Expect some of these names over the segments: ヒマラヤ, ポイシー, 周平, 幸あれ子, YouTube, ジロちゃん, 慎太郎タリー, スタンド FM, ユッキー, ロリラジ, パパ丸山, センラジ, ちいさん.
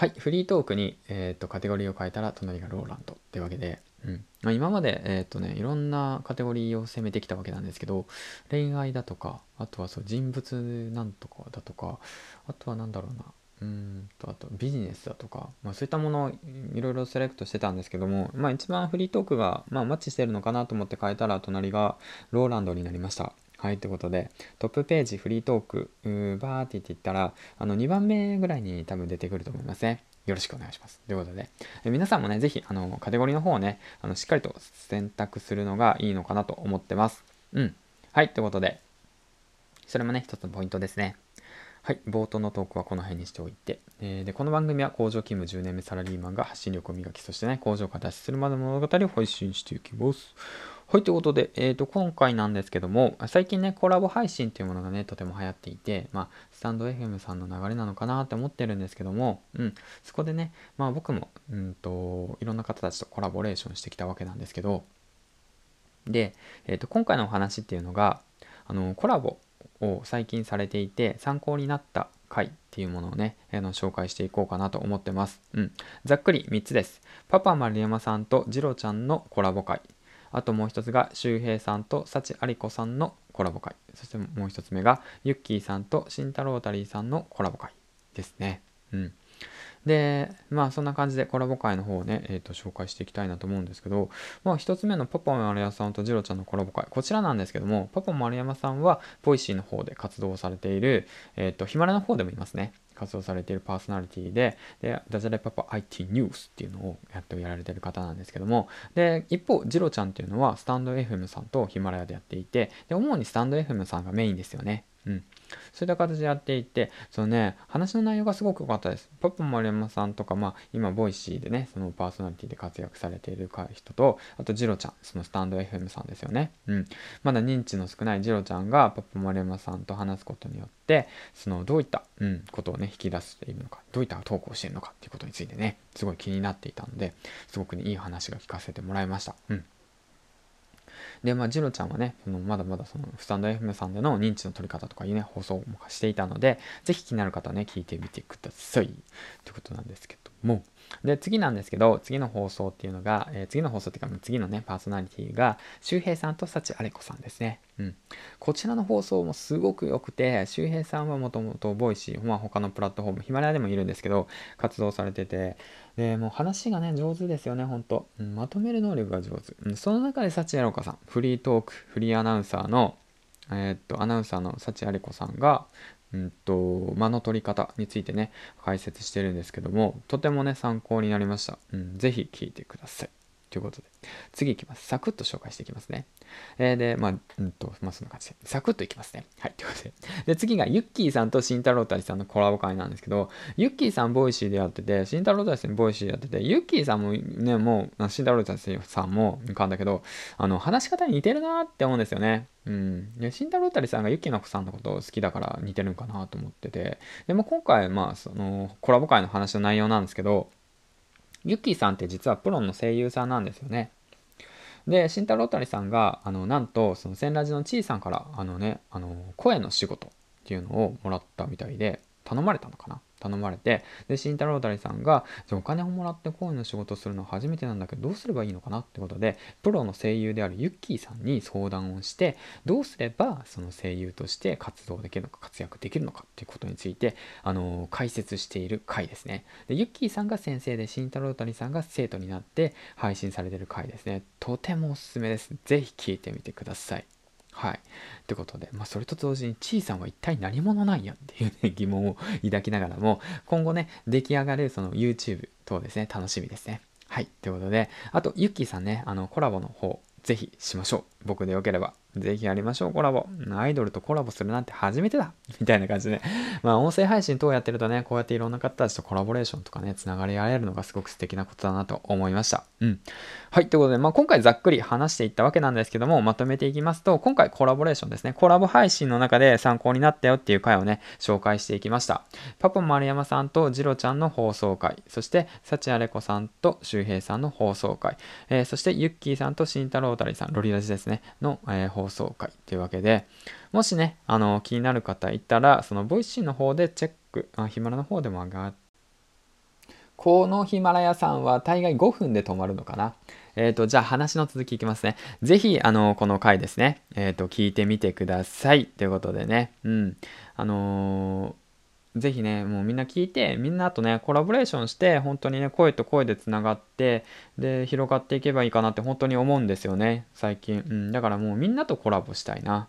はい、フリートークに、カテゴリーを変えたら隣がローランドってわけで、まあ、今まで、いろんなカテゴリーを攻めてきたわけなんですけど、恋愛だとか、あとはそう人物なんとかだとか、あとはなんだろうな、あとビジネスだとか、まあ、そういったものをいろいろセレクトしてたんですけども、まあ、一番フリートークが、まあ、マッチしてるのかなと思って変えたら隣がローランドになりました。はい、ということでトップページフリートークバーって言っていったら2番目ぐらいに多分出てくると思いますね。よろしくお願いします。ということで皆さんもね、ぜひカテゴリーの方をねしっかりと選択するのがいいのかなと思ってます。はい、ということでそれもね一つのポイントですね。はい、冒頭のトークはこの辺にしておいて、でこの番組は工場勤務10年目サラリーマンが発信力を磨き、そしてね工場から脱出するまでの物語を配信していきます。はい、ということで、今回なんですけども、最近ね、コラボ配信というものがね、とても流行っていて、まあ、スタンド FM さんの流れなのかなって思ってるんですけども、そこでね、まあ僕も、いろんな方たちとコラボレーションしてきたわけなんですけど、で、今回のお話っていうのが、コラボを最近されていて、参考になった回っていうものをね、紹介していこうかなと思ってます。ざっくり3つです。パパ丸山さんとジロちゃんのコラボ回。あともう一つが周平さんと幸あり子さんのコラボ会。そしてもう一つ目がユッキーさんと慎太郎タリーさんのコラボ会ですね。で、まあそんな感じでコラボ会の方をね、紹介していきたいなと思うんですけど、まあ一つ目のパパ丸山さんとジロちゃんのコラボ会。こちらなんですけども、パパ丸山さんはポイシーの方で活動されている、ヒマラの方でもいますね。活動されているパーソナリティでダジャレパパ IT ニュースっていうのをやられてる方なんですけども、で一方ジロちゃんっていうのはスタンド FM さんとヒマラヤでやっていて、で主にスタンド FM さんがメインですよね。そういった形でやっていて、そのね話の内容がすごく良かったです。パパ丸山さんとか、まあ今ボイシーでねそのパーソナリティで活躍されている人と、あとジロちゃんそのスタンド FM さんですよね。まだ認知の少ないジロちゃんがパパ丸山さんと話すことによって、そのどういった、ことをね引き出しているのか、どういったトークをしているのかっていうことについてねすごい気になっていたので、すごくねいい話が聞かせてもらいました。で、まあ、ジロちゃんはね、まだまだそのスタンド FM さんでの認知の取り方とかいうね、放送もしていたので、ぜひ気になる方はね、聞いてみてください。ということなんですけども。で、次なんですけど、次のね、パーソナリティが、周平さんと幸あれ子さんですね。こちらの放送もすごく良くて、周平さんはもともとボイシー、まあ他のプラットフォーム、ヒマラヤでもいるんですけど、活動されてて、でもう話がね、上手ですよね、ほんと。まとめる能力が上手。その中で幸あれ子さん、フリートーク、フリーアナウンサーの、アナウンサーの幸あれ子さんが、間の取り方についてね、解説してるんですけども、とてもね、参考になりました。ぜひ聞いてください。ということで、次いきます。サクッと紹介していきますね。で、まあ、そんな感じで、サクッといきますね。はい、ということで。で、次が、ユッキーさんと慎太郎タリーさんのコラボ会なんですけど、ユッキーさんボイシーでやってて、慎太郎タリーさんボイシーでやってて、ユッキーさんもね、もう、慎太郎タリーさんも、なんだけど、話し方に似てるなーって思うんですよね。慎太郎タリーさんがユッキーの子さんのことを好きだから似てるんかなと思ってて、でも今回、まあ、コラボ会の話の内容なんですけど、ユッキーさんって実はプロの声優さんなんですよね。で、慎太郎タリさんが、なんと、そのセンラジのちいさんから、声の仕事っていうのをもらったみたいで、頼まれて、で、慎太郎タリさんが、じゃお金をもらって声の仕事するのは初めてなんだけど、どうすればいいのかなってことで、プロの声優であるユッキーさんに相談をして、どうすれば、その声優として活動できるのか、活躍できるのかっていうことについて、解説している回ですね。で、ユッキーさんが先生で、慎太郎タリさんが生徒になって配信されてる回ですね。とてもおすすめです。ぜひ聞いてみてください。はい。ってことで、まあ、それと同時に、ちいさんは一体何者なんやっていうね、疑問を抱きながらも、今後ね、出来上がるその YouTube 等ですね、楽しみですね。はい。ってことで、あと、ユッキーさんね、コラボの方、ぜひしましょう。僕でよければ、ぜひやりましょう、コラボ。アイドルとコラボするなんて初めてだみたいな感じで、ね、まあ、音声配信等やってるとね、こうやっていろんな方たちとコラボレーションとかね、つながり合えるのがすごく素敵なことだなと思いました。はい、ということで、まあ、今回ざっくり話していったわけなんですけども、まとめていきますと、今回コラボレーションですね、コラボ配信の中で参考になったよっていう回をね、紹介していきました。パパ丸山さんとジロちゃんの放送回、そして、幸あれ子さんと周平さんの放送回、そして、ユッキーさんと慎太郎タリさん、ロリラジですね、の、放送回というわけで、もしね気になる方いたら、そのボイシーの方でチェック、ヒマラの方でも上がってこのヒマラヤさんは大概5分で止まるのかな。じゃあ話の続きいきますね。ぜひ、この回ですね、聞いてみてください。ということでね、ぜひね、もうみんな聞いて、みんなとね、コラボレーションして、本当にね、声と声でつながって、で、広がっていけばいいかなって本当に思うんですよね、最近。だからもうみんなとコラボしたいな。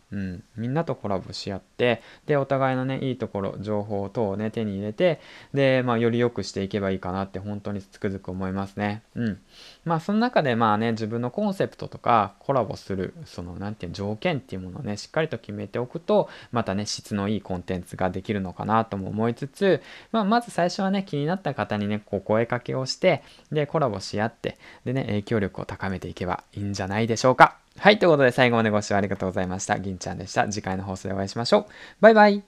みんなとコラボし合って、で、お互いのね、いいところ、情報等をね、手に入れて、で、まあ、より良くしていけばいいかなって本当につくづく思いますね。まあ、その中でまあね、自分のコンセプトとか、コラボする、その、なんていう条件っていうものをね、しっかりと決めておくと、またね、質のいいコンテンツができるのかなとも思いつつ、まず最初はね、気になった方にね、こう声かけをして、で、コラボし合って、でね、影響力を高めていけばいいんじゃないでしょうか。はい、ということで最後までご視聴ありがとうございました。銀ちゃんでした。次回の放送でお会いしましょう。バイバイ。